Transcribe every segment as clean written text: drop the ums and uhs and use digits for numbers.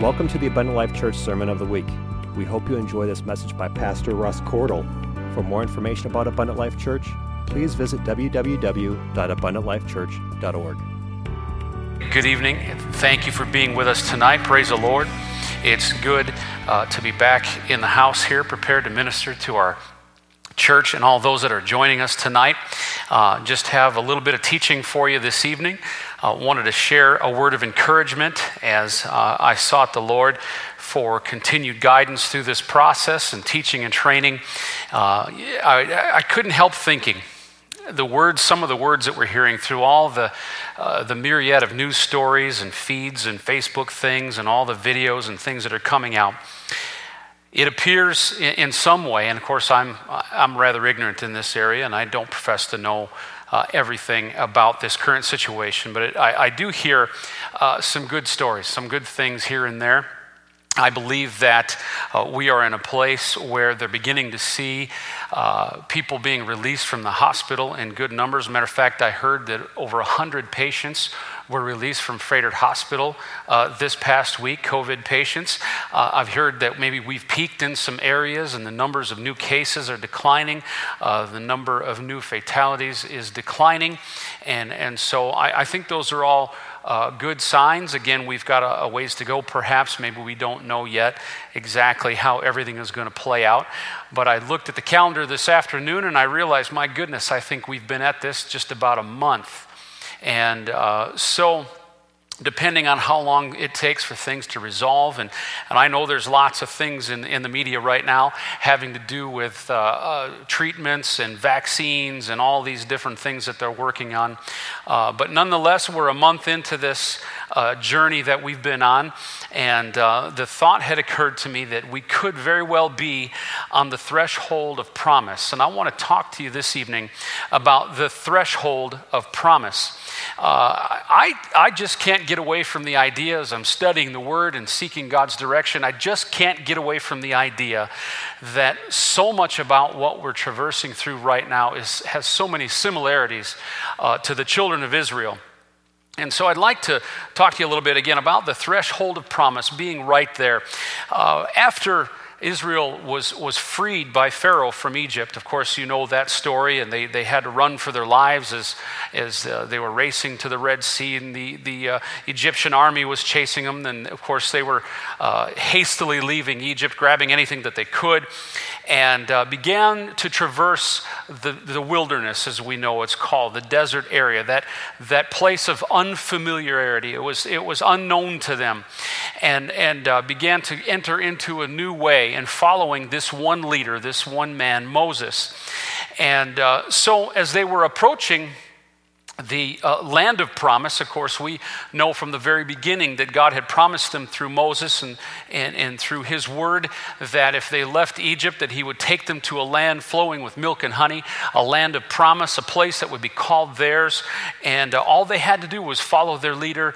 Welcome to the Abundant Life Church Sermon of the Week. We hope you enjoy this message by Pastor Russ Cordell. For more information about Abundant Life Church, please visit www.abundantlifechurch.org. Good evening. Thank you for being with us tonight. Praise the Lord. It's good to be back in the house here, prepared to minister to our church and all those that are joining us tonight. Just have a little bit of teaching for you this evening. Wanted to share a word of encouragement as I sought the Lord for continued guidance through this process and teaching and training. I couldn't help thinking some of the words that we're hearing through all the myriad of news stories and feeds and Facebook things and all the videos and things that are coming out. It appears in some way, and of course I'm rather ignorant in this area, and I don't profess to know everything about this current situation, but I do hear some good stories, some good things here and there. I believe that we are in a place where they're beginning to see people being released from the hospital in good numbers. As a matter of fact, I heard that over 100 patients were released from Frederick Hospital this past week, COVID patients. I've heard that maybe we've peaked in some areas and the numbers of new cases are declining. The number of new fatalities is declining. And so I think those are all good signs. Again, we've got a ways to go perhaps. Maybe we don't know yet exactly how everything is going to play out. But I looked at the calendar this afternoon and I realized, my goodness, I think we've been at this just about a month. And so depending on how long it takes for things to resolve, and I know there's lots of things in the media right now having to do with treatments and vaccines and all these different things that they're working on. But nonetheless, we're a month into this journey that we've been on, and the thought had occurred to me that we could very well be on the threshold of promise. And I want to talk to you this evening about the threshold of promise. I just can't get away from the idea, as I'm studying the Word and seeking God's direction, I just can't get away from the idea that so much about what we're traversing through right now has so many similarities to the children of Israel. And so I'd like to talk to you a little bit again about the threshold of promise being right there. After Israel was freed by Pharaoh from Egypt, of course you know that story, and they had to run for their lives as they were racing to the Red Sea, and the Egyptian army was chasing them, and of course they were hastily leaving Egypt, grabbing anything that they could, and began to traverse the wilderness, as we know it's called, the desert area, that place of unfamiliarity. It was unknown to them, and began to enter into a new way and following this one leader, this one man, Moses. And so as they were approaching the land of promise, of course, we know from the very beginning that God had promised them through Moses and through his word that if they left Egypt, that he would take them to a land flowing with milk and honey, a land of promise, a place that would be called theirs. And all they had to do was follow their leader,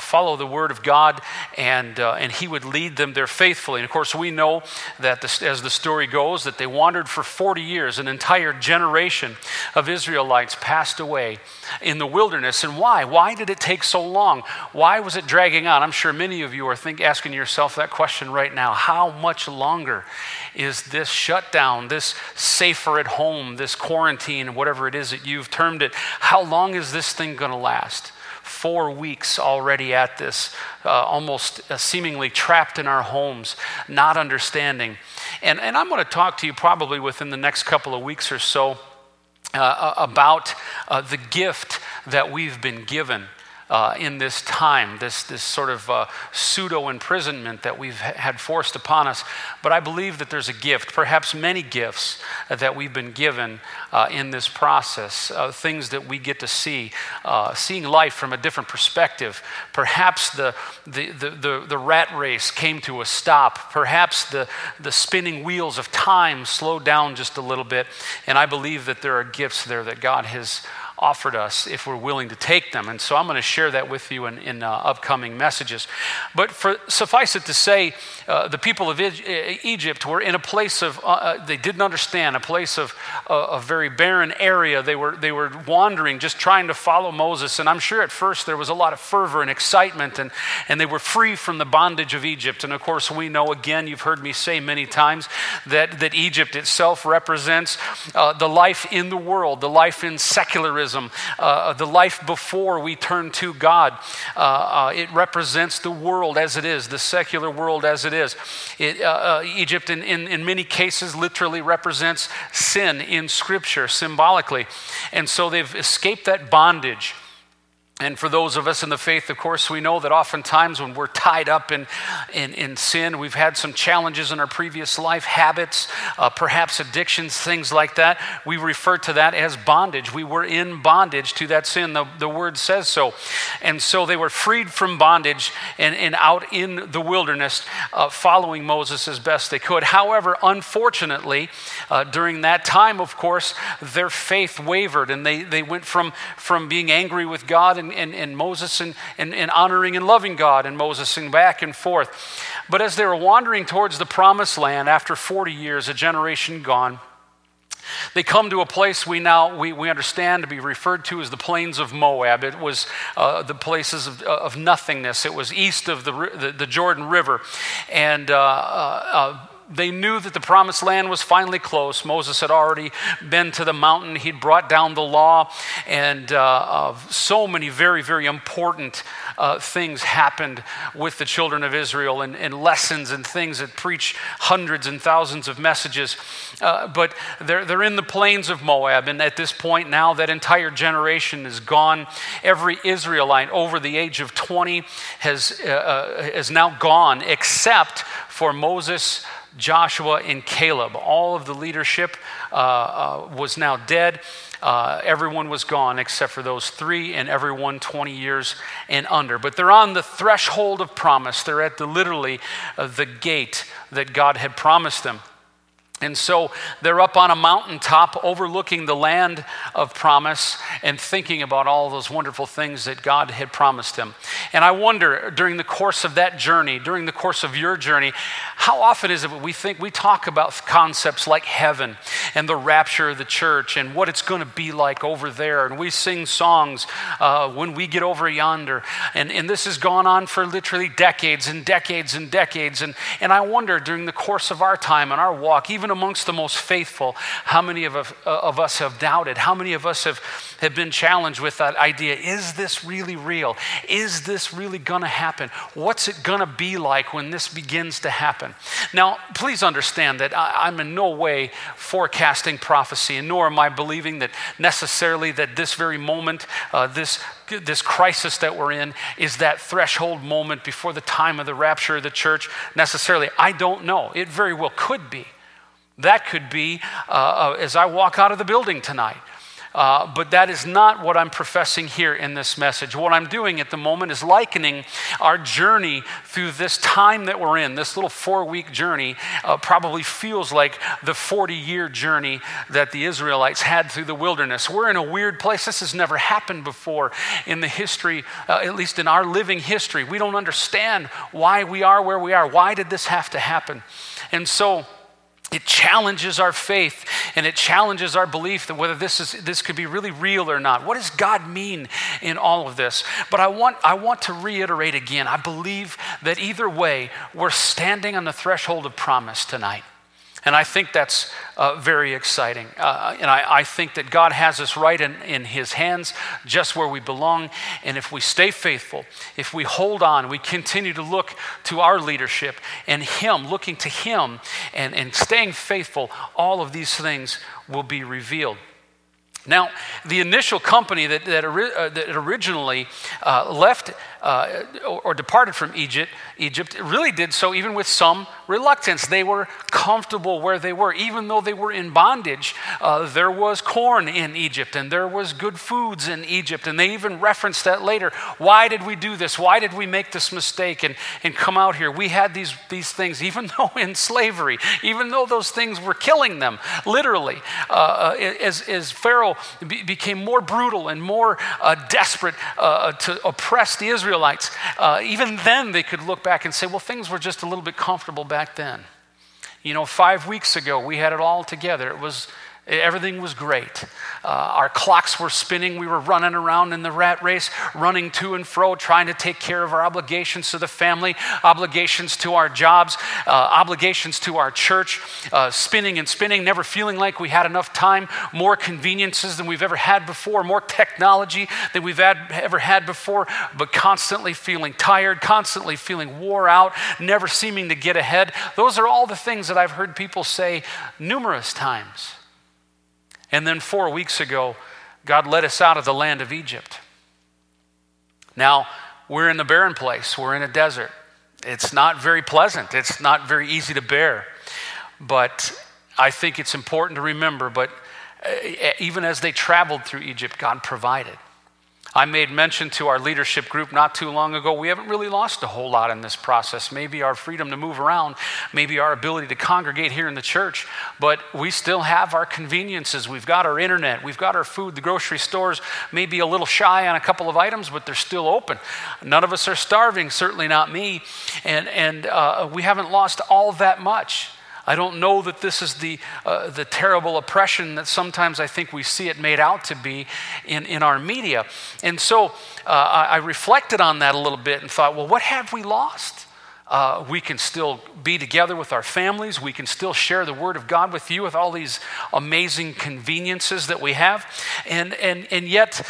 follow the word of God, and he would lead them there faithfully. And of course, we know that as the story goes, that they wandered for 40 years. An entire generation of Israelites passed away in the wilderness. And why? Why did it take so long? Why was it dragging on? I'm sure many of you are asking yourself that question right now. How much longer is this shutdown, this safer at home, this quarantine, whatever it is that you've termed it? How long is this thing going to last? 4 weeks already at this, almost seemingly trapped in our homes, not understanding. And I'm going to talk to you probably within the next couple of weeks or so about the gift that we've been given in this time, this sort of pseudo-imprisonment that we've had forced upon us. But I believe that there's a gift, perhaps many gifts, that we've been given in this process, things that we get to see, seeing life from a different perspective. Perhaps the rat race came to a stop. Perhaps the spinning wheels of time slowed down just a little bit. And I believe that there are gifts there that God has offered us if we're willing to take them. And so I'm going to share that with you in upcoming messages. But suffice it to say, the people of Egypt were in a place of, they didn't understand, a place of a very barren area. They were wandering, just trying to follow Moses. And I'm sure at first there was a lot of fervor and excitement, and they were free from the bondage of Egypt. And of course, we know, again, you've heard me say many times, that Egypt itself represents the life in the world, the life in secularism, the life before we turn to God. It represents the world as it is, the secular world as it is. Egypt, in many cases, literally represents sin in Scripture, symbolically. And so they've escaped that bondage. And for those of us in the faith, of course, we know that oftentimes when we're tied up in sin, we've had some challenges in our previous life, habits, perhaps addictions, things like that. We refer to that as bondage. We were in bondage to that sin. The word says so. And so they were freed from bondage and out in the wilderness, following Moses as best they could. However, unfortunately, during that time, of course, their faith wavered, and they went from being angry with God and Moses and honoring and loving God and Moses and back and forth. But as they were wandering towards the promised land after 40 years, a generation gone, they come to a place we understand to be referred to as the plains of Moab. It was the places of nothingness. It was east of the Jordan River. And they knew that the promised land was finally close. Moses had already been to the mountain. He'd brought down the law, and so many very, very important things happened with the children of Israel, and lessons and things that preach hundreds and thousands of messages. But they're in the plains of Moab, and at this point now, that entire generation is gone. Every Israelite over the age of 20 has now gone, except for Moses, Joshua, and Caleb. All of the leadership was now dead. Everyone was gone except for those three, and everyone 20 years and under. But they're on the threshold of promise. They're at literally the gate that God had promised them. And so they're up on a mountaintop overlooking the land of promise and thinking about all those wonderful things that God had promised them. And I wonder, during the course of that journey, during the course of your journey, how often is it we talk about concepts like heaven and the rapture of the church and what it's going to be like over there. And we sing songs, when we get over yonder. And this has gone on for literally decades and decades and decades. And I wonder, during the course of our time and our walk, even amongst the most faithful, how many of us have doubted? How many of us have been challenged with that idea? Is this really real? Is this really going to happen? What's it going to be like when this begins to happen? Now, please understand that I'm in no way forecasting prophecy, and nor am I believing that necessarily that this very moment, this crisis that we're in is that threshold moment before the time of the rapture of the church necessarily. I don't know. It very well could be. That could be as I walk out of the building tonight. But that is not what I'm professing here in this message. What I'm doing at the moment is likening our journey through this time that we're in. This little 4-week journey probably feels like the 40-year journey that the Israelites had through the wilderness. We're in a weird place. This has never happened before in the history, at least in our living history. We don't understand why we are where we are. Why did this have to happen? And so it challenges our faith, and it challenges our belief that whether this could be really real or not. What does God mean in all of this? But I want to reiterate again, I believe that either way, we're standing on the threshold of promise tonight. And I think that's very exciting. And I think that God has us right in his hands, just where we belong. And if we stay faithful, if we hold on, we continue to look to our leadership and him, looking to him and staying faithful, all of these things will be revealed. Now, the initial company that originally left or departed from Egypt really did so even with some reluctance. They were comfortable where they were. Even though they were in bondage, there was corn in Egypt, and there was good foods in Egypt, and they even referenced that later. Why did we do this? Why did we make this mistake and come out here? We had these things, even though in slavery, even though those things were killing them, literally, as Pharaoh became more brutal and more desperate to oppress the Israelites, even then they could look back and say, well, things were just a little bit comfortable back then. You know, 5 weeks ago, we had it all together. Everything was great. Our clocks were spinning. We were running around in the rat race, running to and fro, trying to take care of our obligations to the family, obligations to our jobs, obligations to our church, spinning and spinning, never feeling like we had enough time, more conveniences than we've ever had before, more technology than we've ever had before, but constantly feeling tired, constantly feeling wore out, never seeming to get ahead. Those are all the things that I've heard people say numerous times. And then 4 weeks ago, God led us out of the land of Egypt. Now, we're in the barren place. We're in a desert. It's not very pleasant. It's not very easy to bear. But I think it's important to remember, but even as they traveled through Egypt, God provided. I made mention to our leadership group not too long ago, we haven't really lost a whole lot in this process. Maybe our freedom to move around, maybe our ability to congregate here in the church, but we still have our conveniences. We've got our internet, we've got our food, the grocery stores may be a little shy on a couple of items, but they're still open. None of us are starving, certainly not me, and we haven't lost all that much. I don't know that this is the terrible oppression that sometimes I think we see it made out to be in our media. And so I reflected on that a little bit and thought, well, what have we lost? We can still be together with our families. We can still share the word of God with you with all these amazing conveniences that we have. And yet,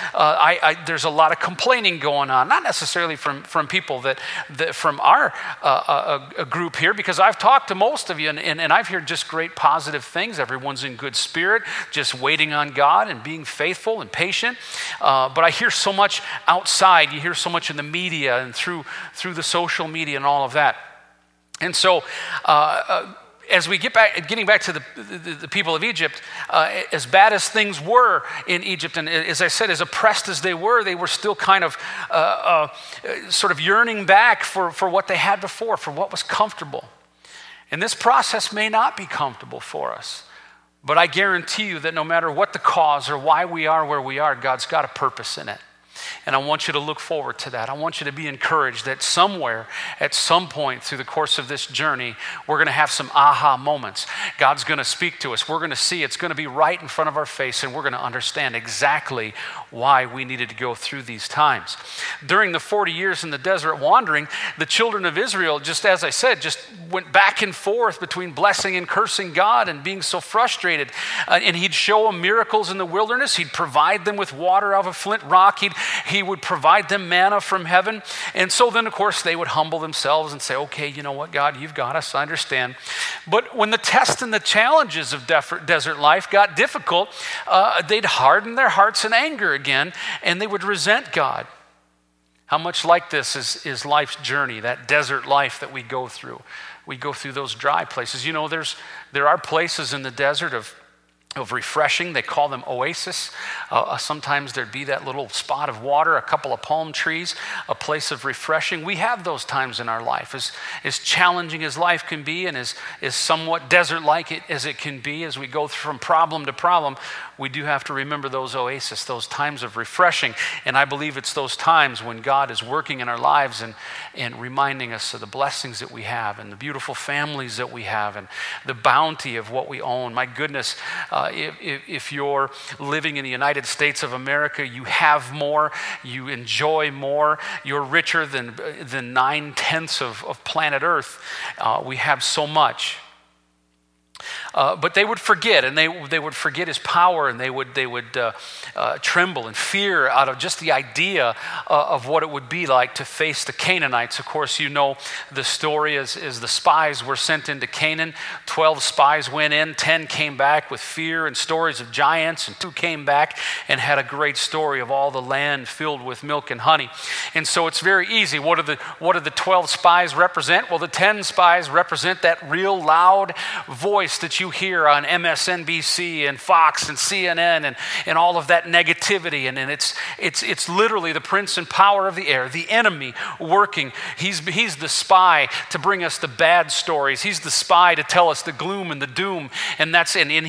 there's a lot of complaining going on, not necessarily from people that from our group here, because I've talked to most of you, and I've heard just great positive things. Everyone's in good spirit, just waiting on God and being faithful and patient. But I hear so much outside. You hear so much in the media and through the social media and all of that. And so, as we get back to the people of Egypt, as bad as things were in Egypt, and as I said, as oppressed as they were still kind of sort of yearning back for what they had before, for what was comfortable. And this process may not be comfortable for us, but I guarantee you that no matter what the cause or why we are where we are, God's got a purpose in it. And I want you to look forward to that. I want you to be encouraged that somewhere, at some point through the course of this journey, we're going to have some aha moments. God's going to speak to us. We're going to see. It's going to be right in front of our face, and we're going to understand exactly why we needed to go through these times. During the 40 years in the desert wandering, the children of Israel, just as I said, just went back and forth between blessing and cursing God and being so frustrated. And he'd show them miracles in the wilderness. He'd provide them with water out of a flint rock. He would provide them manna from heaven. And so then, of course, they would humble themselves and say, okay, you know what, God, you've got us, I understand. But when the tests and the challenges of desert life got difficult, they'd harden their hearts in anger again, and they would resent God. How much like this is life's journey, that desert life that we go through. We go through those dry places. You know, there are places in the desert of refreshing. They call them oasis. Sometimes there'd be that little spot of water, a couple of palm trees, a place of refreshing. We have those times in our life. As challenging as life can be and as somewhat desert-like as it can be, as we go from problem to problem, we do have to remember those oasis, those times of refreshing. And I believe it's those times when God is working in our lives and reminding us of the blessings that we have and the beautiful families that we have and the bounty of what we own. My goodness, if you're living in the United States of America, you have more, you enjoy more, you're richer than 9/10 of planet Earth. We have so much. But they would forget, and they would forget his power, and they would tremble and fear out of just the idea of what it would be like to face the Canaanites. Of course, you know the story is the spies were sent into Canaan. 12 spies went in, 10 came back with fear and stories of giants, and 2 came back and had a great story of all the land filled with milk and honey. And so it's very easy. What do the 12 spies represent? Well, the 10 spies represent that real loud voice that you hear on MSNBC and Fox and CNN and all of that negativity, and it's literally the prince and power of the air, the enemy working. He's the spy to bring us the bad stories. He's the spy to tell us the gloom and the doom, and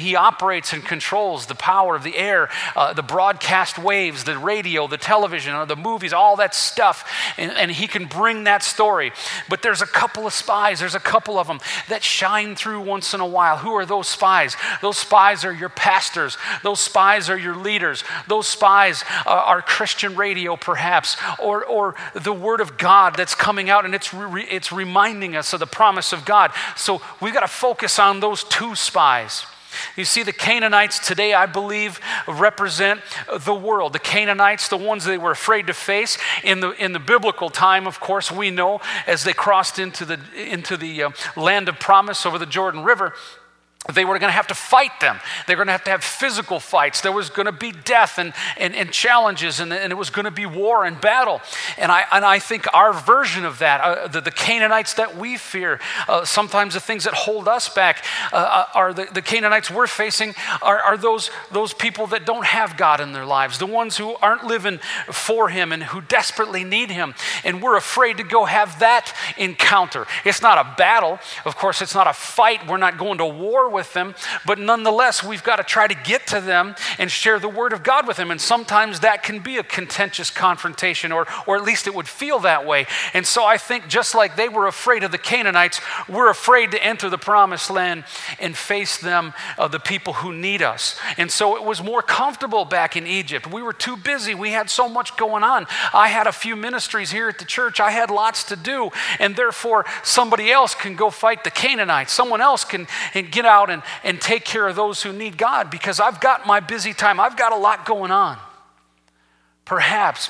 he operates and controls the power of the air, the broadcast waves, the radio, the television, or the movies, all that stuff, and he can bring that story. But there's a couple of spies, there's a couple of them that shine through once in a while. Who are those spies? Those spies are your pastors. Those spies are your leaders. Those spies are Christian radio, perhaps, or the Word of God that's coming out, and it's reminding us of the promise of God. So we've got to focus on those 2 spies. You see, the Canaanites today, I believe, represent the world. The Canaanites, the ones they were afraid to face in the biblical time, of course, we know, as they crossed into the land of promise over the Jordan River. They were going to have to fight them. They were going to have physical fights. There was going to be death and challenges, and it was going to be war and battle. And I think our version of that, the Canaanites that we fear, sometimes the things that hold us back are the Canaanites we're facing are those people that don't have God in their lives, the ones who aren't living for Him and who desperately need Him. And we're afraid to go have that encounter. It's not a battle. Of course, it's not a fight. We're not going to war with them, but nonetheless, we've got to try to get to them and share the Word of God with them. And sometimes that can be a contentious confrontation, or at least it would feel that way. And so I think just like they were afraid of the Canaanites, we're afraid to enter the promised land and face them, the people who need us. And so it was more comfortable back in Egypt. We were too busy. We had so much going on. I had a few ministries here at the church. I had lots to do, and therefore somebody else can go fight the Canaanites. Someone else can and get out and take care of those who need God, because I've got my busy time. I've got a lot going on. Perhaps,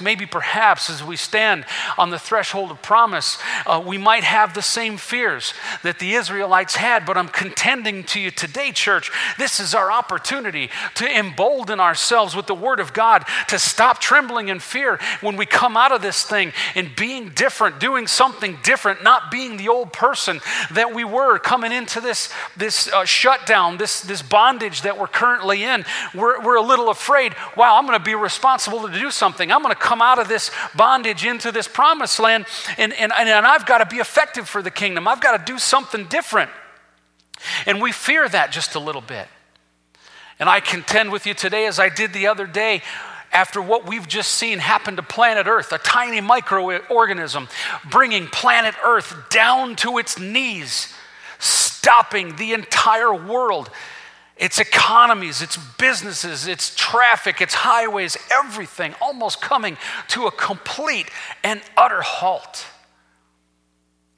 as we stand on the threshold of promise, we might have the same fears that the Israelites had, but I'm contending to you today, church, this is our opportunity to embolden ourselves with the Word of God, to stop trembling in fear when we come out of this thing and being different, doing something different, not being the old person that we were coming into this shutdown, this bondage that we're currently in. We're a little afraid, wow, I'm going to be responsible to do something. I'm going to come out of this bondage into this promised land, and I've got to be effective for the kingdom. I've got to do something different. And we fear that just a little bit. And I contend with you today, as I did the other day, after what we've just seen happen to planet Earth, a tiny microorganism bringing planet Earth down to its knees, stopping the entire world, its economies, its businesses, its traffic, its highways, everything almost coming to a complete and utter halt.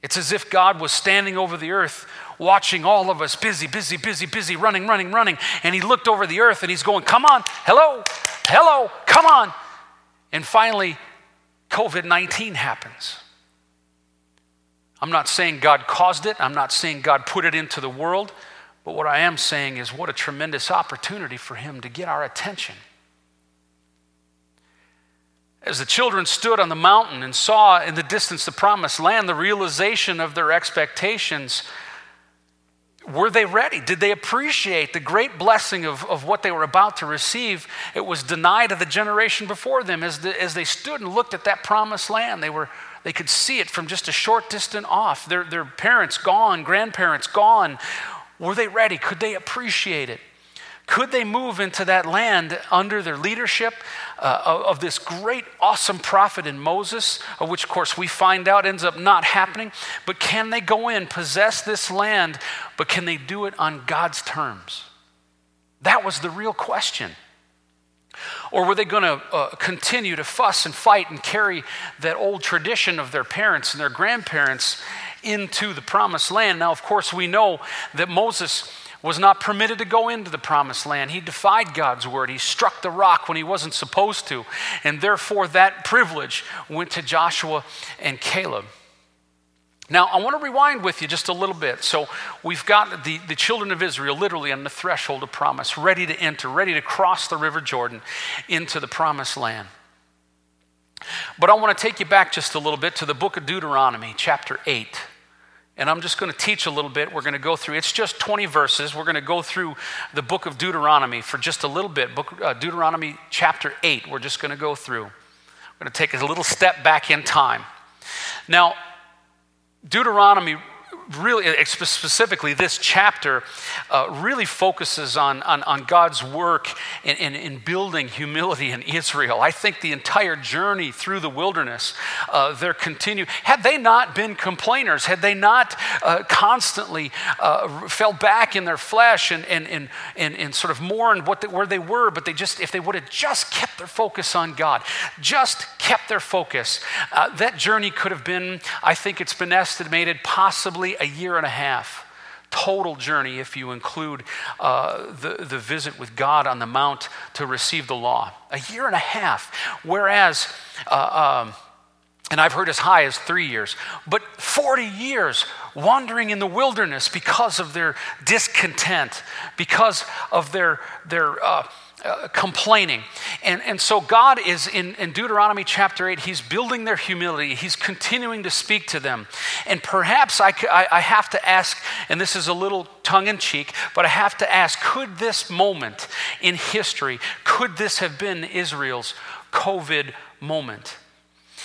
It's as if God was standing over the earth, watching all of us busy, busy, busy, busy, running, running, running. And He looked over the earth and He's going, come on, hello, hello, come on. And finally, COVID-19 happens. I'm not saying God caused it. I'm not saying God put it into the world. But what I am saying is, what a tremendous opportunity for Him to get our attention. As the children stood on the mountain and saw in the distance the promised land, the realization of their expectations, were they ready? Did they appreciate the great blessing of what they were about to receive? It was denied of the generation before them. As they stood and looked at that promised land, they could see it from just a short distance off. Their parents gone, grandparents gone. Were they ready? Could they appreciate it? Could they move into that land under their leadership of this great, awesome prophet in Moses, which, of course, we find out ends up not happening? But can they go in, possess this land, but can they do it on God's terms? That was the real question. Or were they going to continue to fuss and fight and carry that old tradition of their parents and their grandparents into the promised land? Now, of course, we know that Moses was not permitted to go into the promised land. He defied God's word. He struck the rock when he wasn't supposed to. And therefore, that privilege went to Joshua and Caleb. Now, I want to rewind with you just a little bit. So we've got the children of Israel literally on the threshold of promise, ready to enter, ready to cross the River Jordan into the promised land. But I want to take you back just a little bit to the book of Deuteronomy, chapter 8. And I'm just going to teach a little bit. We're going to go through, it's just 20 verses. We're going to go through the book of Deuteronomy for just a little bit. Deuteronomy chapter 8, we're just going to go through. We're going to take a little step back in time. Now, Deuteronomy really, specifically this chapter, really focuses on God's work in building humility in Israel. I think the entire journey through the wilderness, their continued, had they not been complainers, had they not constantly fell back in their flesh and sort of mourned where they were, but they just, if they would have just kept their focus on God, just kept their focus, that journey could have been, I think it's been estimated, possibly a year and a half total journey if you include the visit with God on the mount to receive the law. A year and a half, whereas, and I've heard as high as 3 years, but 40 years wandering in the wilderness because of their discontent, because of their complaining. And so God is in Deuteronomy chapter 8, he's building their humility. He's continuing to speak to them. And perhaps I have to ask, and this is a little tongue-in-cheek, but I have to ask, could this moment in history, could this have been Israel's COVID moment?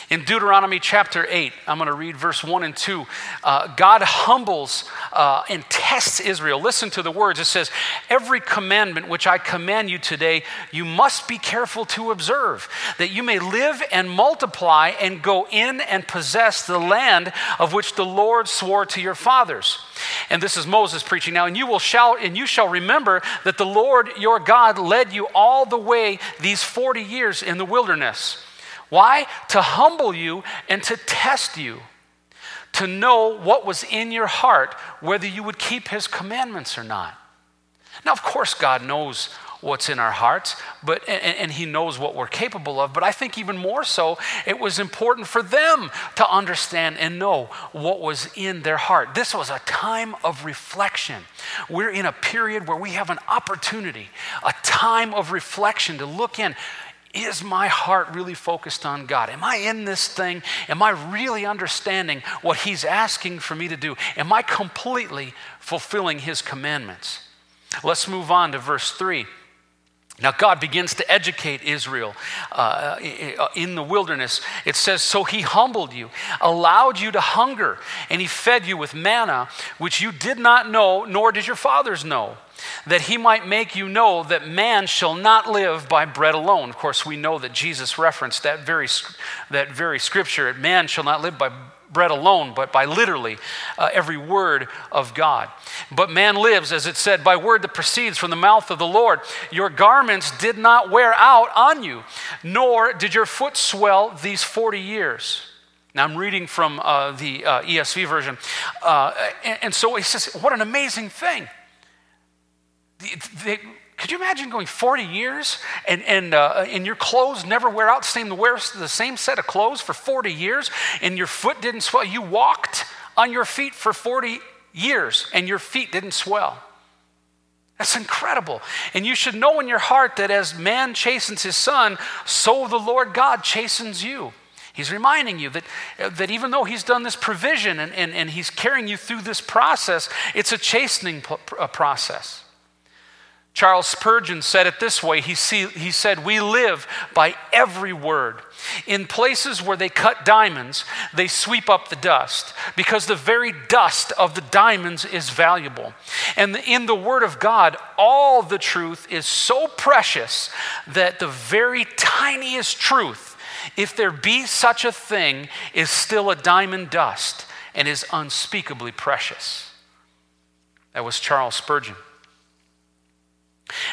In Deuteronomy chapter 8, I'm going to read verse 1 and 2. God humbles and tests Israel. Listen to the words. It says, "Every commandment which I command you today, you must be careful to observe, that you may live and multiply and go in and possess the land of which the Lord swore to your fathers." And this is Moses preaching now. "And you will shout, and you shall remember that the Lord your God led you all the way these 40 years in the wilderness." Why? "To humble you and to test you, to know what was in your heart, whether you would keep his commandments or not." Now, of course, God knows what's in our hearts, but and he knows what we're capable of, but I think even more so, it was important for them to understand and know what was in their heart. This was a time of reflection. We're in a period where we have an opportunity, a time of reflection to look in. Is my heart really focused on God? Am I in this thing? Am I really understanding what he's asking for me to do? Am I completely fulfilling his commandments? Let's move on to verse 3. Now God begins to educate Israel in the wilderness. It says, "So he humbled you, allowed you to hunger, and he fed you with manna, which you did not know, nor did your fathers know, that he might make you know that man shall not live by bread alone." Of course, we know that Jesus referenced that very scripture, man shall not live by bread alone, but by literally every word of God. "But man lives, as it said, by word that proceeds from the mouth of the Lord. Your garments did not wear out on you, nor did your foot swell these 40 years. Now, I'm reading from the ESV version. And so he says, what an amazing thing. Could you imagine going 40 years and your clothes never wear out, wear the same set of clothes for 40 years, and your foot didn't swell? You walked on your feet for 40 years, and your feet didn't swell. That's incredible. "And you should know in your heart that as man chastens his son, so the Lord God chastens you." He's reminding you that even though he's done this provision and he's carrying you through this process, it's a chastening process. Charles Spurgeon said it this way. He said, "We live by every word. In places where they cut diamonds, they sweep up the dust, because the very dust of the diamonds is valuable. And in the word of God, all the truth is so precious that the very tiniest truth, if there be such a thing, is still a diamond dust and is unspeakably precious." That was Charles Spurgeon.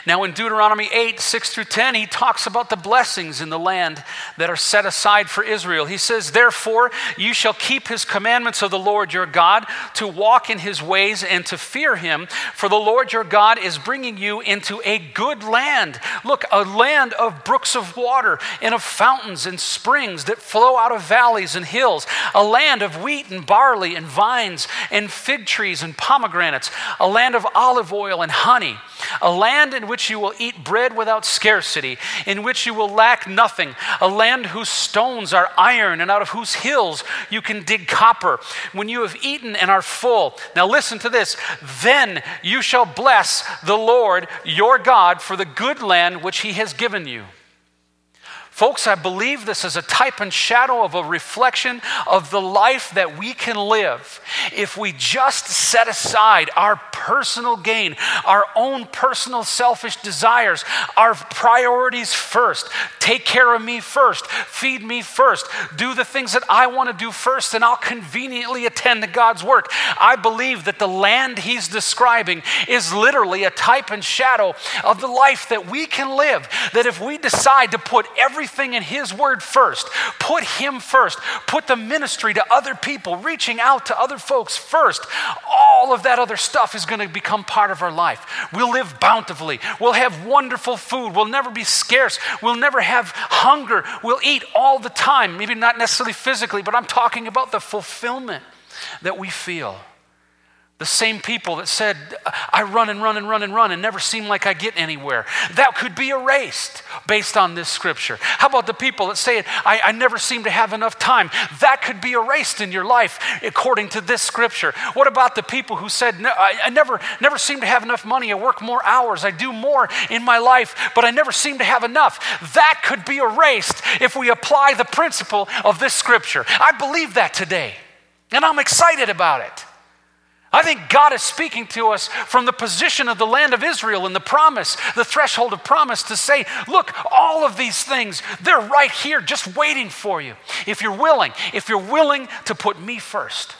Now in Deuteronomy 8, 6 through 10, he talks about the blessings in the land that are set aside for Israel. He says, therefore, you shall keep his commandments of the Lord your God, to walk in his ways and to fear him, for the Lord your God is bringing you into a good land. Look, a land of brooks of water and of fountains and springs that flow out of valleys and hills, a land of wheat and barley and vines and fig trees and pomegranates, a land of olive oil and honey, a land in which you will eat bread without scarcity, in which you will lack nothing, a land whose stones are iron and out of whose hills you can dig copper. When you have eaten and are full, now listen to this, then you shall bless the Lord your God for the good land which he has given you. Folks, I believe this is a type and shadow of a reflection of the life that we can live if we just set aside our personal gain, our own personal selfish desires, our priorities first. Take care of me first. Feed me first. Do the things that I want to do first, and I'll conveniently attend to God's work. I believe that the land he's describing is literally a type and shadow of the life that we can live, that if we decide to put everything in his word first, put him first, put the ministry to other people, reaching out to other folks first, all of that other stuff is going to become part of our life. We'll live bountifully. We'll have wonderful food. We'll never be scarce. We'll never have hunger. We'll eat all the time, maybe not necessarily physically, but I'm talking about the fulfillment that we feel. The same people that said, I run and run and run and run and never seem like I get anywhere. That could be erased based on this scripture. How about the people that say, I never seem to have enough time? That could be erased in your life according to this scripture. What about the people who said, no, I never seem to have enough money. I work more hours. I do more in my life, but I never seem to have enough. That could be erased if we apply the principle of this scripture. I believe that today, and I'm excited about it. I think God is speaking to us from the position of the land of Israel and the promise, the threshold of promise, to say, look, all of these things, they're right here just waiting for you. If you're willing to put me first.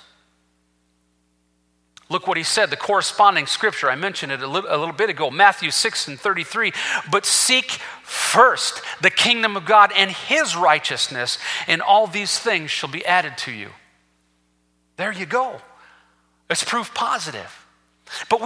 Look what he said, the corresponding scripture. I mentioned it a little bit ago, Matthew 6 and 33. But seek first the kingdom of God and his righteousness, and all these things shall be added to you. There you go. It's proof positive. But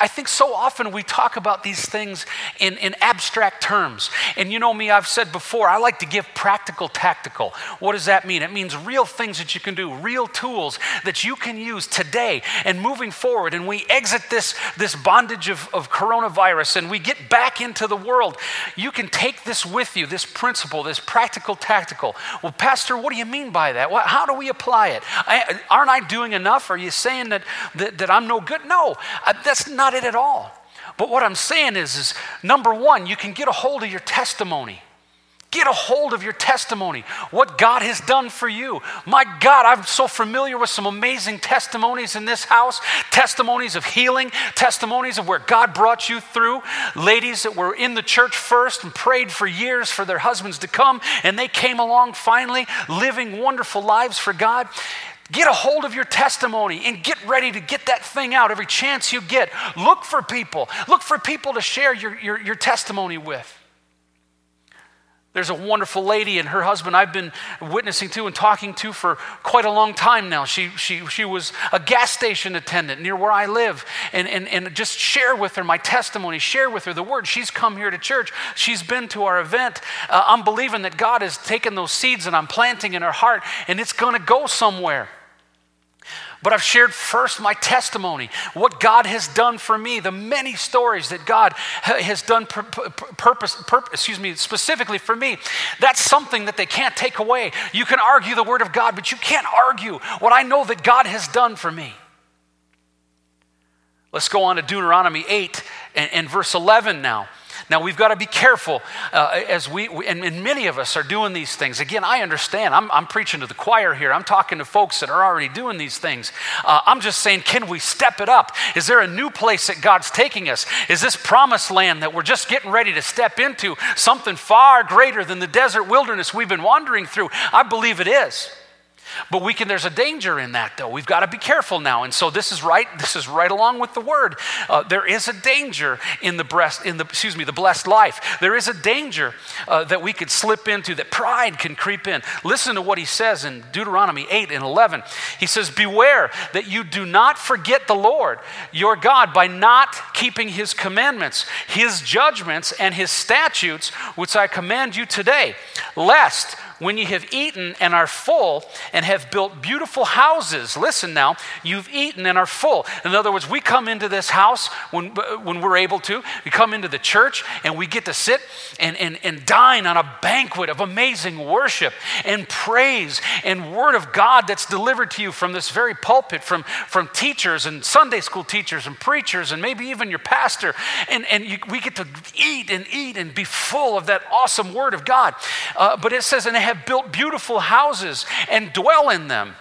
I think so often we talk about these things in abstract terms. And you know me, I've said before, I like to give practical tactical. What does that mean? It means real things that you can do, real tools that you can use today and moving forward. And we exit this bondage of coronavirus and we get back into the world. You can take this with you, this principle, this practical tactical. Well, Pastor, what do you mean by that? How do we apply it? Aren't I doing enough? Are you saying that I'm no good? No. That's not it at all. But what I'm saying is number one, you can get a hold of your testimony. Get a hold of your testimony, what God has done for you. My God, I'm so familiar with some amazing testimonies in this house, testimonies of healing, testimonies of where God brought you through, ladies that were in the church first and prayed for years for their husbands to come, and they came along finally, living wonderful lives for God. Get a hold of your testimony and get ready to get that thing out every chance you get. Look for people to share your testimony with. There's a wonderful lady and her husband I've been witnessing to and talking to for quite a long time now. She was a gas station attendant near where I live, and just share with her my testimony, share with her the word. She's come here to church. She's been to our event. I'm believing that God has taken those seeds and I'm planting in her heart, and it's going to go somewhere. But I've shared first my testimony, what God has done for me, the many stories that God has done specifically for me. That's something that they can't take away. You can argue the word of God, but you can't argue what I know that God has done for me. Let's go on to Deuteronomy 8 and verse 11 now. Now, we've got to be careful as we and many of us are doing these things. Again, I understand. I'm preaching to the choir here. I'm talking to folks that are already doing these things. I'm just saying, can we step it up? Is there a new place that God's taking us? Is this promised land that we're just getting ready to step into something far greater than the desert wilderness we've been wandering through? I believe it is. But we can. There's a danger in that, though. We've got to be careful now. And so this is right along with the word. There is a danger in the blessed life. There is a danger that we could slip into, that pride can creep in. Listen to what he says in Deuteronomy 8 and 11. He says, "Beware that you do not forget the Lord your God by not keeping his commandments, his judgments, and his statutes, which I command you today, lest when you have eaten and are full and have built beautiful houses." Listen now, you've eaten and are full. In other words, we come into this house when we're able to. We come into the church and we get to sit and dine on a banquet of amazing worship and praise and word of God that's delivered to you from this very pulpit, from teachers and Sunday school teachers and preachers and maybe even your pastor. We get to eat and be full of that awesome word of God. But it says, and they have built beautiful houses and dwell in them.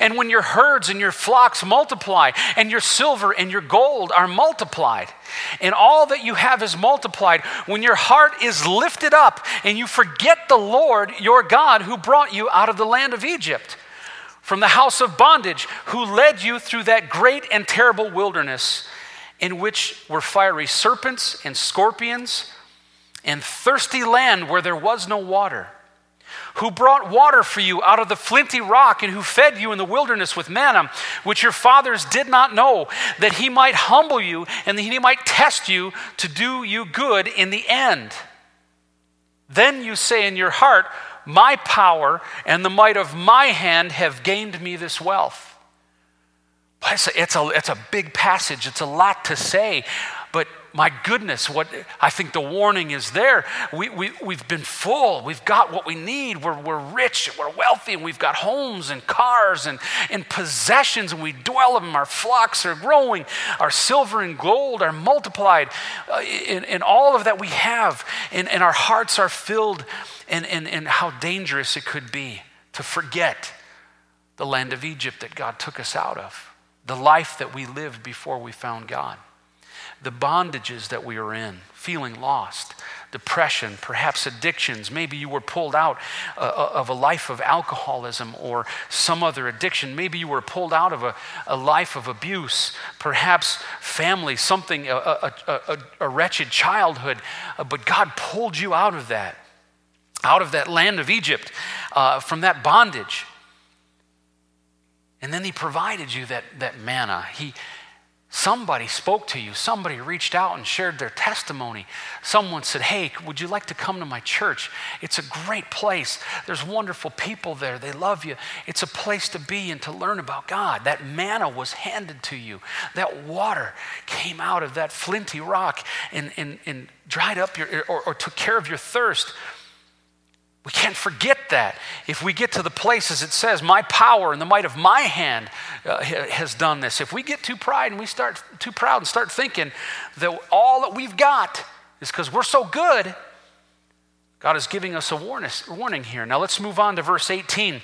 And when your herds and your flocks multiply, and your silver and your gold are multiplied, and all that you have is multiplied, when your heart is lifted up and you forget the Lord your God who brought you out of the land of Egypt, from the house of bondage, who led you through that great and terrible wilderness, in which were fiery serpents and scorpions, and thirsty land where there was no water, who brought water for you out of the flinty rock, and who fed you in the wilderness with manna, which your fathers did not know, that he might humble you and that he might test you to do you good in the end. Then you say in your heart, my power and the might of my hand have gained me this wealth. It's a big passage. It's a lot to say, but my goodness, what I think the warning is there. We've been full. We've got what we need. We're rich. We're wealthy, and we've got homes and cars and possessions, and we dwell in them. Our flocks are growing. Our silver and gold are multiplied in all of that we have, and our hearts are filled, and how dangerous it could be to forget the land of Egypt that God took us out of, the life that we lived before we found God, the bondages that we were in, feeling lost, depression, perhaps addictions. Maybe you were pulled out of a life of alcoholism or some other addiction. Maybe you were pulled out of a life of abuse, perhaps family, something, a wretched childhood. But God pulled you out of that land of Egypt, from that bondage. And then he provided you that manna. Somebody spoke to you. Somebody reached out and shared their testimony. Someone said, hey, would you like to come to my church? It's a great place. There's wonderful people there. They love you. It's a place to be and to learn about God. That manna was handed to you. That water came out of that flinty rock and dried up or took care of your thirst. We can't forget that. If we get to the places it says, my power and the might of my hand has done this. If we get too proud and start thinking that all that we've got is because we're so good, God is giving us a warning here. Now let's move on to verse 18.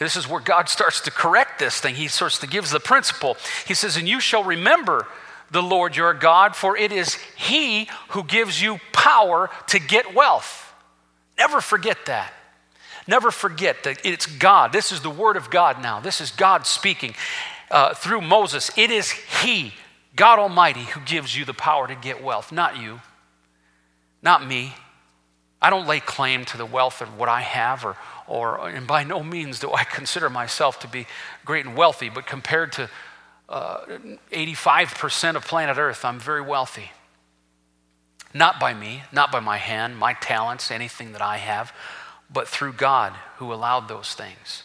This is where God starts to correct this thing. He starts to give the principle. He says, and you shall remember the Lord your God, for it is he who gives you power to get wealth. Never forget that. Never forget that it's God. This is the word of God now. This is God speaking through Moses. It is he, God Almighty, who gives you the power to get wealth, not you, not me. I don't lay claim to the wealth of what I have, and by no means do I consider myself to be great and wealthy, but compared to 85% of planet Earth, I'm very wealthy. Not by me, not by my hand, my talents, anything that I have, but through God who allowed those things.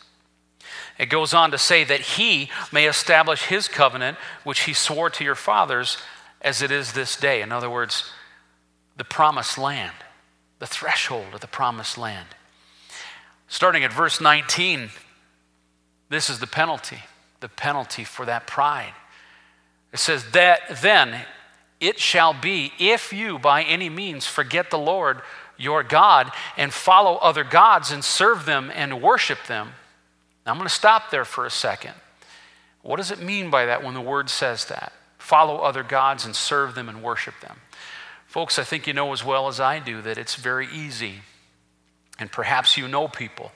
It goes on to say that he may establish his covenant, which he swore to your fathers as it is this day. In other words, the promised land, the threshold of the promised land. Starting at verse 19, this is the penalty for that pride. It says that then, it shall be if you by any means forget the Lord your God and follow other gods and serve them and worship them. Now I'm going to stop there for a second. What does it mean by that when the word says that? Follow other gods and serve them and worship them. Folks, I think you know as well as I do that it's very easy, and perhaps you know people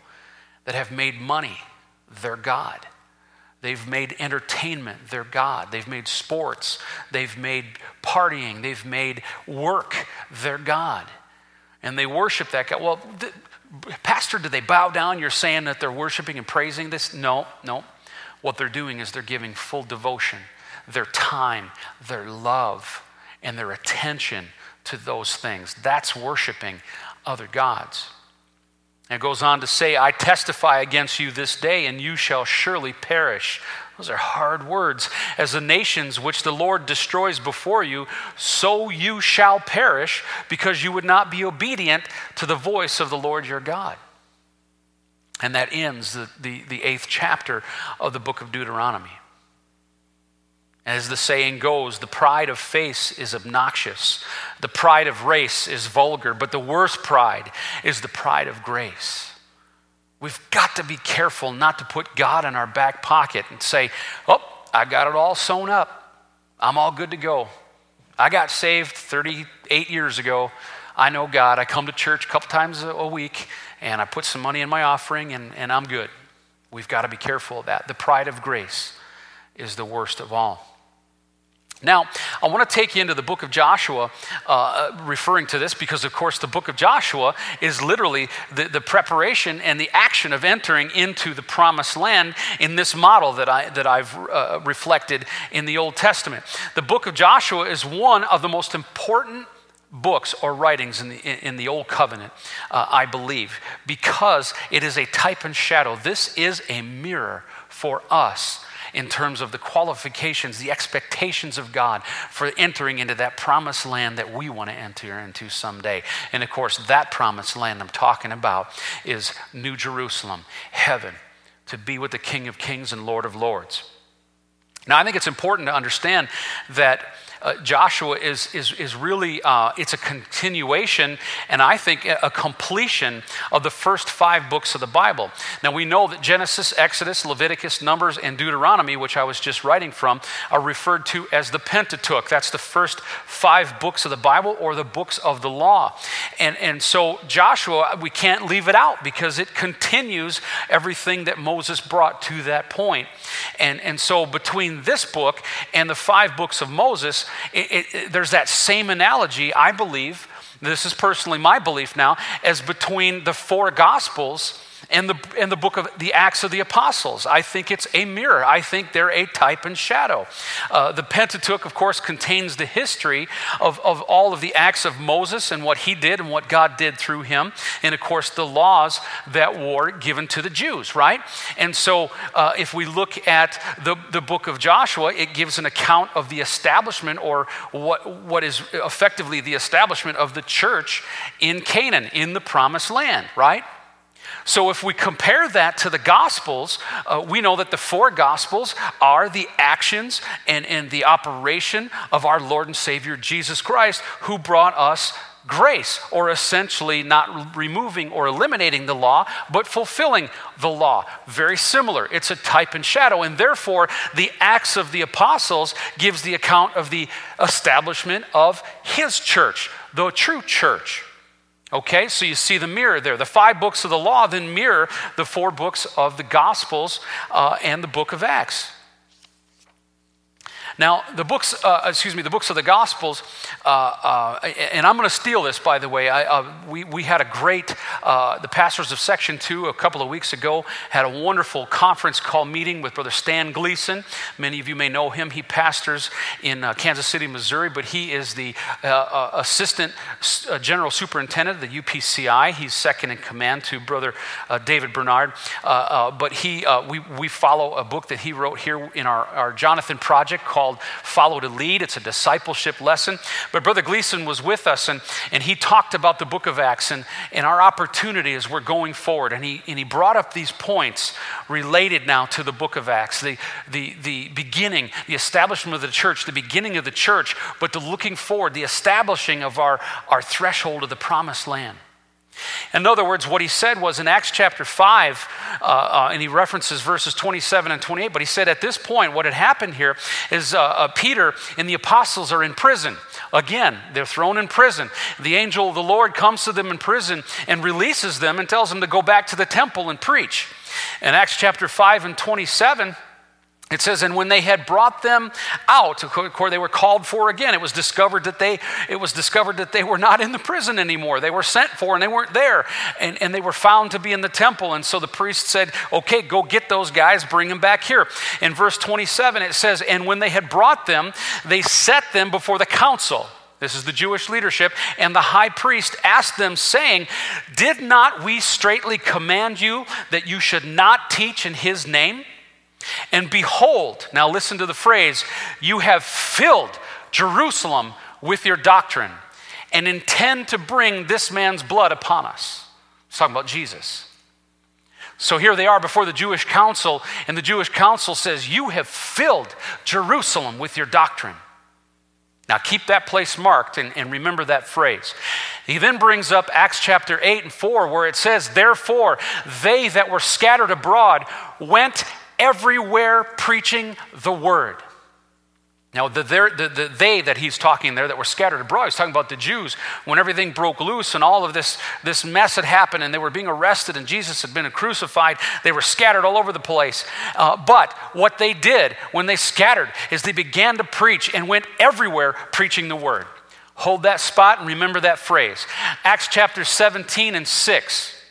that have made money their God. They've made entertainment their God. They've made sports. They've made partying. They've made work their God. And they worship that God. Well, Pastor, do they bow down? You're saying that they're worshiping and praising this? No. What they're doing is they're giving full devotion, their time, their love, and their attention to those things. That's worshiping other gods. And it goes on to say, I testify against you this day, and you shall surely perish. Those are hard words. As the nations which the Lord destroys before you, so you shall perish, because you would not be obedient to the voice of the Lord your God. And that ends the 8th chapter of the book of Deuteronomy. As the saying goes, the pride of face is obnoxious. The pride of race is vulgar, but the worst pride is the pride of grace. We've got to be careful not to put God in our back pocket and say, oh, I got it all sewn up. I'm all good to go. I got saved 38 years ago. I know God. I come to church a couple times a week, and I put some money in my offering, and I'm good. We've got to be careful of that. The pride of grace is the worst of all. Now, I want to take you into the book of Joshua, referring to this because, of course, the book of Joshua is literally the preparation and the action of entering into the promised land in this model that I've reflected in the Old Testament. The book of Joshua is one of the most important books or writings in the Old Covenant, I believe, because it is a type and shadow. This is a mirror for us in terms of the qualifications, the expectations of God for entering into that promised land that we want to enter into someday. And of course, that promised land I'm talking about is New Jerusalem, heaven, to be with the King of Kings and Lord of Lords. Now, I think it's important to understand that Joshua is really, it's a continuation, and I think a completion of the first 5 books of the Bible. Now, we know that Genesis, Exodus, Leviticus, Numbers, and Deuteronomy, which I was just writing from, are referred to as the Pentateuch. That's the first 5 books of the Bible, or the books of the law. And so Joshua, we can't leave it out, because it continues everything that Moses brought to that point. And so between this book and the 5 books of Moses, there's that same analogy, I believe, this is personally my belief now, as between the 4 Gospels and the book of the Acts of the Apostles. I think it's a mirror. I think they're a type and shadow. The Pentateuch, of course, contains the history of all of the acts of Moses and what he did and what God did through him, and of course the laws that were given to the Jews, right? And so if we look at the book of Joshua, it gives an account of the establishment, or what is effectively the establishment of the church in Canaan, in the promised land, right? So if we compare that to the Gospels, we know that the 4 Gospels are the actions and the operation of our Lord and Savior Jesus Christ, who brought us grace, or essentially not removing or eliminating the law, but fulfilling the law. Very similar. It's a type and shadow, and therefore the Acts of the Apostles gives the account of the establishment of his church, the true church. Okay, so you see the mirror there. The 5 books of the law then mirror the 4 books of the Gospels and the book of Acts. Now, the books of the Gospels, and I'm going to steal this, by the way. We had a great, the pastors of Section 2 a couple of weeks ago had a wonderful conference call meeting with Brother Stan Gleason. Many of you may know him. He pastors in Kansas City, Missouri, but he is the assistant general superintendent of the UPCI. He's second in command to Brother David Bernard. But we follow a book that he wrote here in our Jonathan Project called Follow to Lead. It's a discipleship lesson. But Brother Gleason was with us, and he talked about the book of Acts and our opportunity as we're going forward. And he brought up these points related now to the book of Acts, the beginning, the establishment of the church, the beginning of the church, but the looking forward, the establishing of our threshold of the promised land. In other words, what he said was in Acts chapter 5, and he references verses 27 and 28, but he said at this point, what had happened here is Peter and the apostles are in prison. Again, they're thrown in prison. The angel of the Lord comes to them in prison and releases them and tells them to go back to the temple and preach. In Acts chapter 5 and 27, it says, and when they had brought them out, of course, they were called for again. It was discovered that they were not in the prison anymore. They were sent for and they weren't there. And they were found to be in the temple. And so the priest said, okay, go get those guys, bring them back here. In verse 27, it says, and when they had brought them, they set them before the council. This is the Jewish leadership. And the high priest asked them, saying, did not we straitly command you that you should not teach in his name? And behold, now listen to the phrase, you have filled Jerusalem with your doctrine and intend to bring this man's blood upon us. It's talking about Jesus. So here they are before the Jewish council, and the Jewish council says, you have filled Jerusalem with your doctrine. Now keep that place marked and remember that phrase. He then brings up Acts chapter 8 and 4 where it says, therefore, they that were scattered abroad went everywhere preaching the word. Now they that he's talking there that were scattered abroad, he's talking about the Jews when everything broke loose and all of this mess had happened and they were being arrested and Jesus had been crucified. They were scattered all over the place. But what they did when they scattered is they began to preach and went everywhere preaching the word. Hold that spot and remember that phrase. Acts chapter 17 and 6.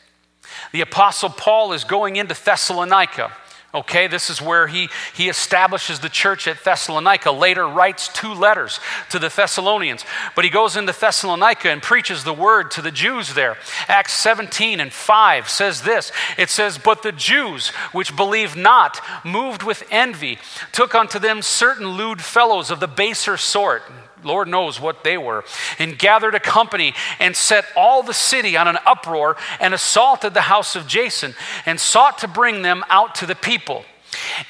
The apostle Paul is going into Thessalonica. Okay, this is where he establishes the church at Thessalonica, later writes 2 letters to the Thessalonians. But he goes into Thessalonica and preaches the word to the Jews there. Acts 17 and 5 says this. It says, but the Jews which believed not, moved with envy, took unto them certain lewd fellows of the baser sort. Lord knows what they were, and gathered a company and set all the city on an uproar and assaulted the house of Jason and sought to bring them out to the people.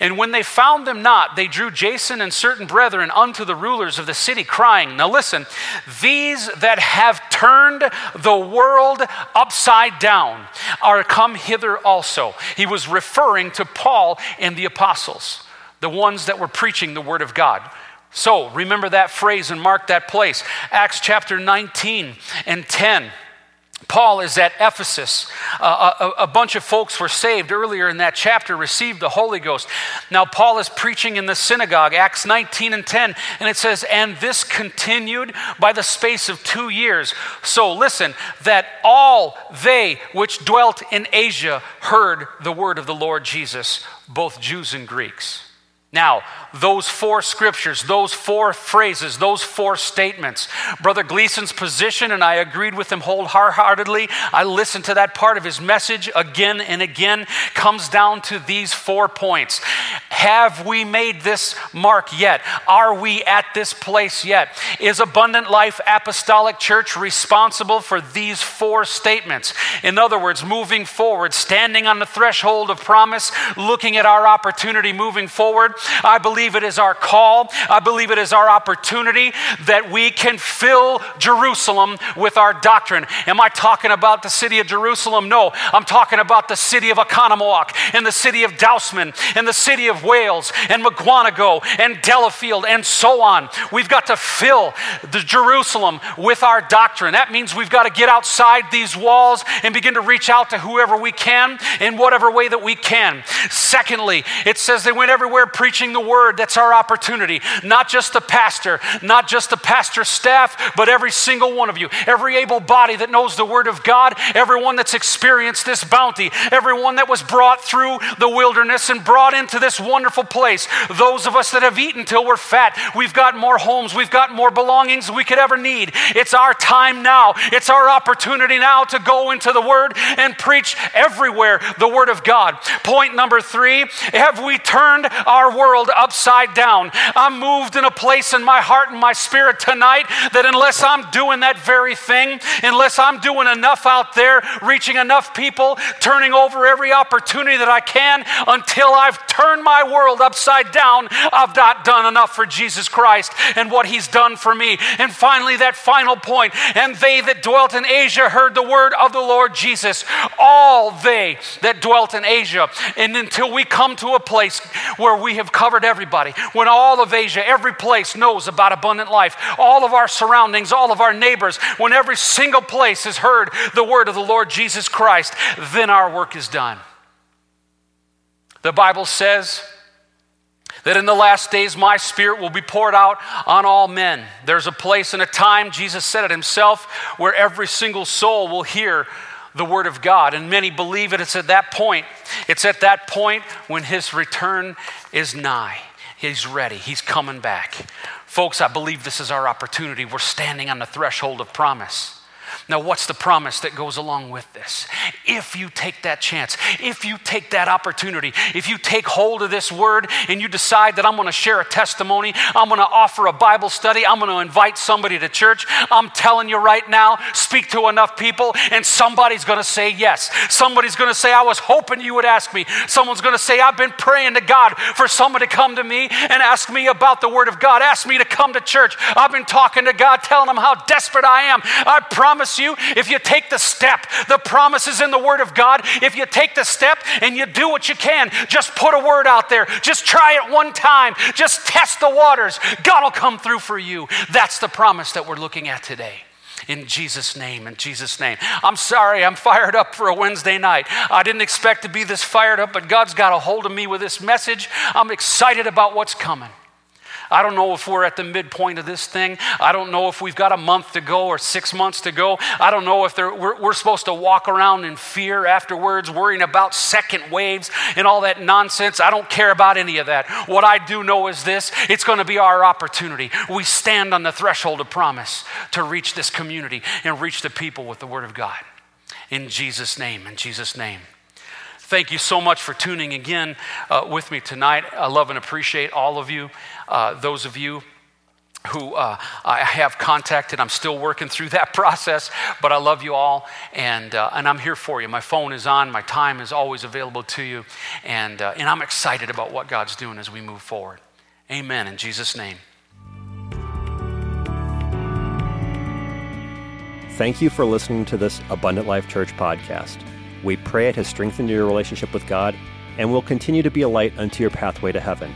And when they found them not, they drew Jason and certain brethren unto the rulers of the city, crying, now listen, these that have turned the world upside down are come hither also. He was referring to Paul and the apostles, the ones that were preaching the word of God. So remember that phrase and mark that place. Acts chapter 19 and 10. Paul is at Ephesus. A bunch of folks were saved earlier in that chapter, received the Holy Ghost. Now Paul is preaching in the synagogue, Acts 19 and 10, and it says, and this continued by the space of 2 years. So listen, that all they which dwelt in Asia heard the word of the Lord Jesus, both Jews and Greeks. Now, those 4 scriptures, those 4 phrases, those 4 statements, Brother Gleason's position, and I agreed with him wholeheartedly. I listened to that part of his message again and again, comes down to these 4 points. Have we made this mark yet? Are we at this place yet? Is Abundant Life Apostolic Church responsible for these 4 statements? In other words, moving forward, standing on the threshold of promise, looking at our opportunity moving forward, I believe it is our call. I believe it is our opportunity that we can fill Jerusalem with our doctrine. Am I talking about the city of Jerusalem? No, I'm talking about the city of Oconomowoc and the city of Dousman and the city of Wales and McGuanago and Delafield and so on. We've got to fill the Jerusalem with our doctrine. That means we've got to get outside these walls and begin to reach out to whoever we can in whatever way that we can. Secondly, it says they went everywhere preaching the word. That's our opportunity. Not just the pastor, not just the pastor's staff, but every single one of you, every able body that knows the word of God, everyone that's experienced this bounty, everyone that was brought through the wilderness and brought into this wonderful place, those of us that have eaten till we're fat, we've got more homes, we've got more belongings we could ever need. It's our time now. It's our opportunity now to go into the word and preach everywhere the word of God. Point number 3, have we turned our world upside down? I'm moved in a place in my heart and my spirit tonight that unless I'm doing that very thing, unless I'm doing enough out there, reaching enough people, turning over every opportunity that I can until I've turned my world upside down, I've not done enough for Jesus Christ and what he's done for me. And finally, that final point, and they that dwelt in Asia heard the word of the Lord Jesus. All they that dwelt in Asia. And until we come to a place where we have covered everybody. When all of Asia, every place knows about Abundant Life, all of our surroundings, all of our neighbors, when every single place has heard the word of the Lord Jesus Christ, then our work is done. The Bible says that in the last days, my spirit will be poured out on all men. There's a place and a time, Jesus said it himself, where every single soul will hear the word of God. And many believe it. It's at that point. It's at that point when his return is nigh. He's ready. He's coming back. Folks, I believe this is our opportunity. We're standing on the threshold of promise. Now, what's the promise that goes along with this? If you take that chance, if you take that opportunity, if you take hold of this word and you decide that I'm going to share a testimony, I'm going to offer a Bible study, I'm going to invite somebody to church, I'm telling you right now, speak to enough people and somebody's going to say yes. Somebody's going to say, I was hoping you would ask me. Someone's going to say, I've been praying to God for someone to come to me and ask me about the word of God, ask me to come to church. I've been talking to God, telling him how desperate I am. I promise you, if you take the step, the promise is in the word of God. If you take the step and you do what you can, just put a word out there. Just try it one time. Just test the waters. God will come through for you. That's the promise that we're looking at today. In Jesus' name, in Jesus' name. I'm sorry, I'm fired up for a Wednesday night. I didn't expect to be this fired up, but God's got a hold of me with this message. I'm excited about what's coming. I don't know if we're at the midpoint of this thing. I don't know if we've got a month to go or 6 months to go. I don't know if we're supposed to walk around in fear afterwards, worrying about second waves and all that nonsense. I don't care about any of that. What I do know is this, it's going to be our opportunity. We stand on the threshold of promise to reach this community and reach the people with the word of God. In Jesus' name, in Jesus' name. Thank you so much for tuning again with me tonight. I love and appreciate all of you. Those of you who I have contacted, I'm still working through that process, but I love you all, and I'm here for you. My phone is on. My time is always available to you, and I'm excited about what God's doing as we move forward. Amen, in Jesus' name. Thank you for listening to this Abundant Life Church podcast. We pray it has strengthened your relationship with God and will continue to be a light unto your pathway to heaven.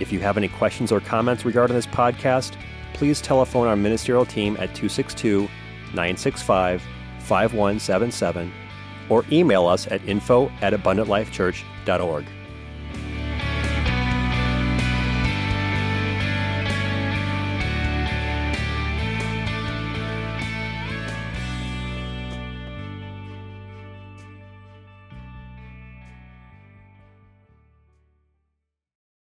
If you have any questions or comments regarding this podcast, please telephone our ministerial team at 262-965-5177 or email us at info@abundantlifechurch.org.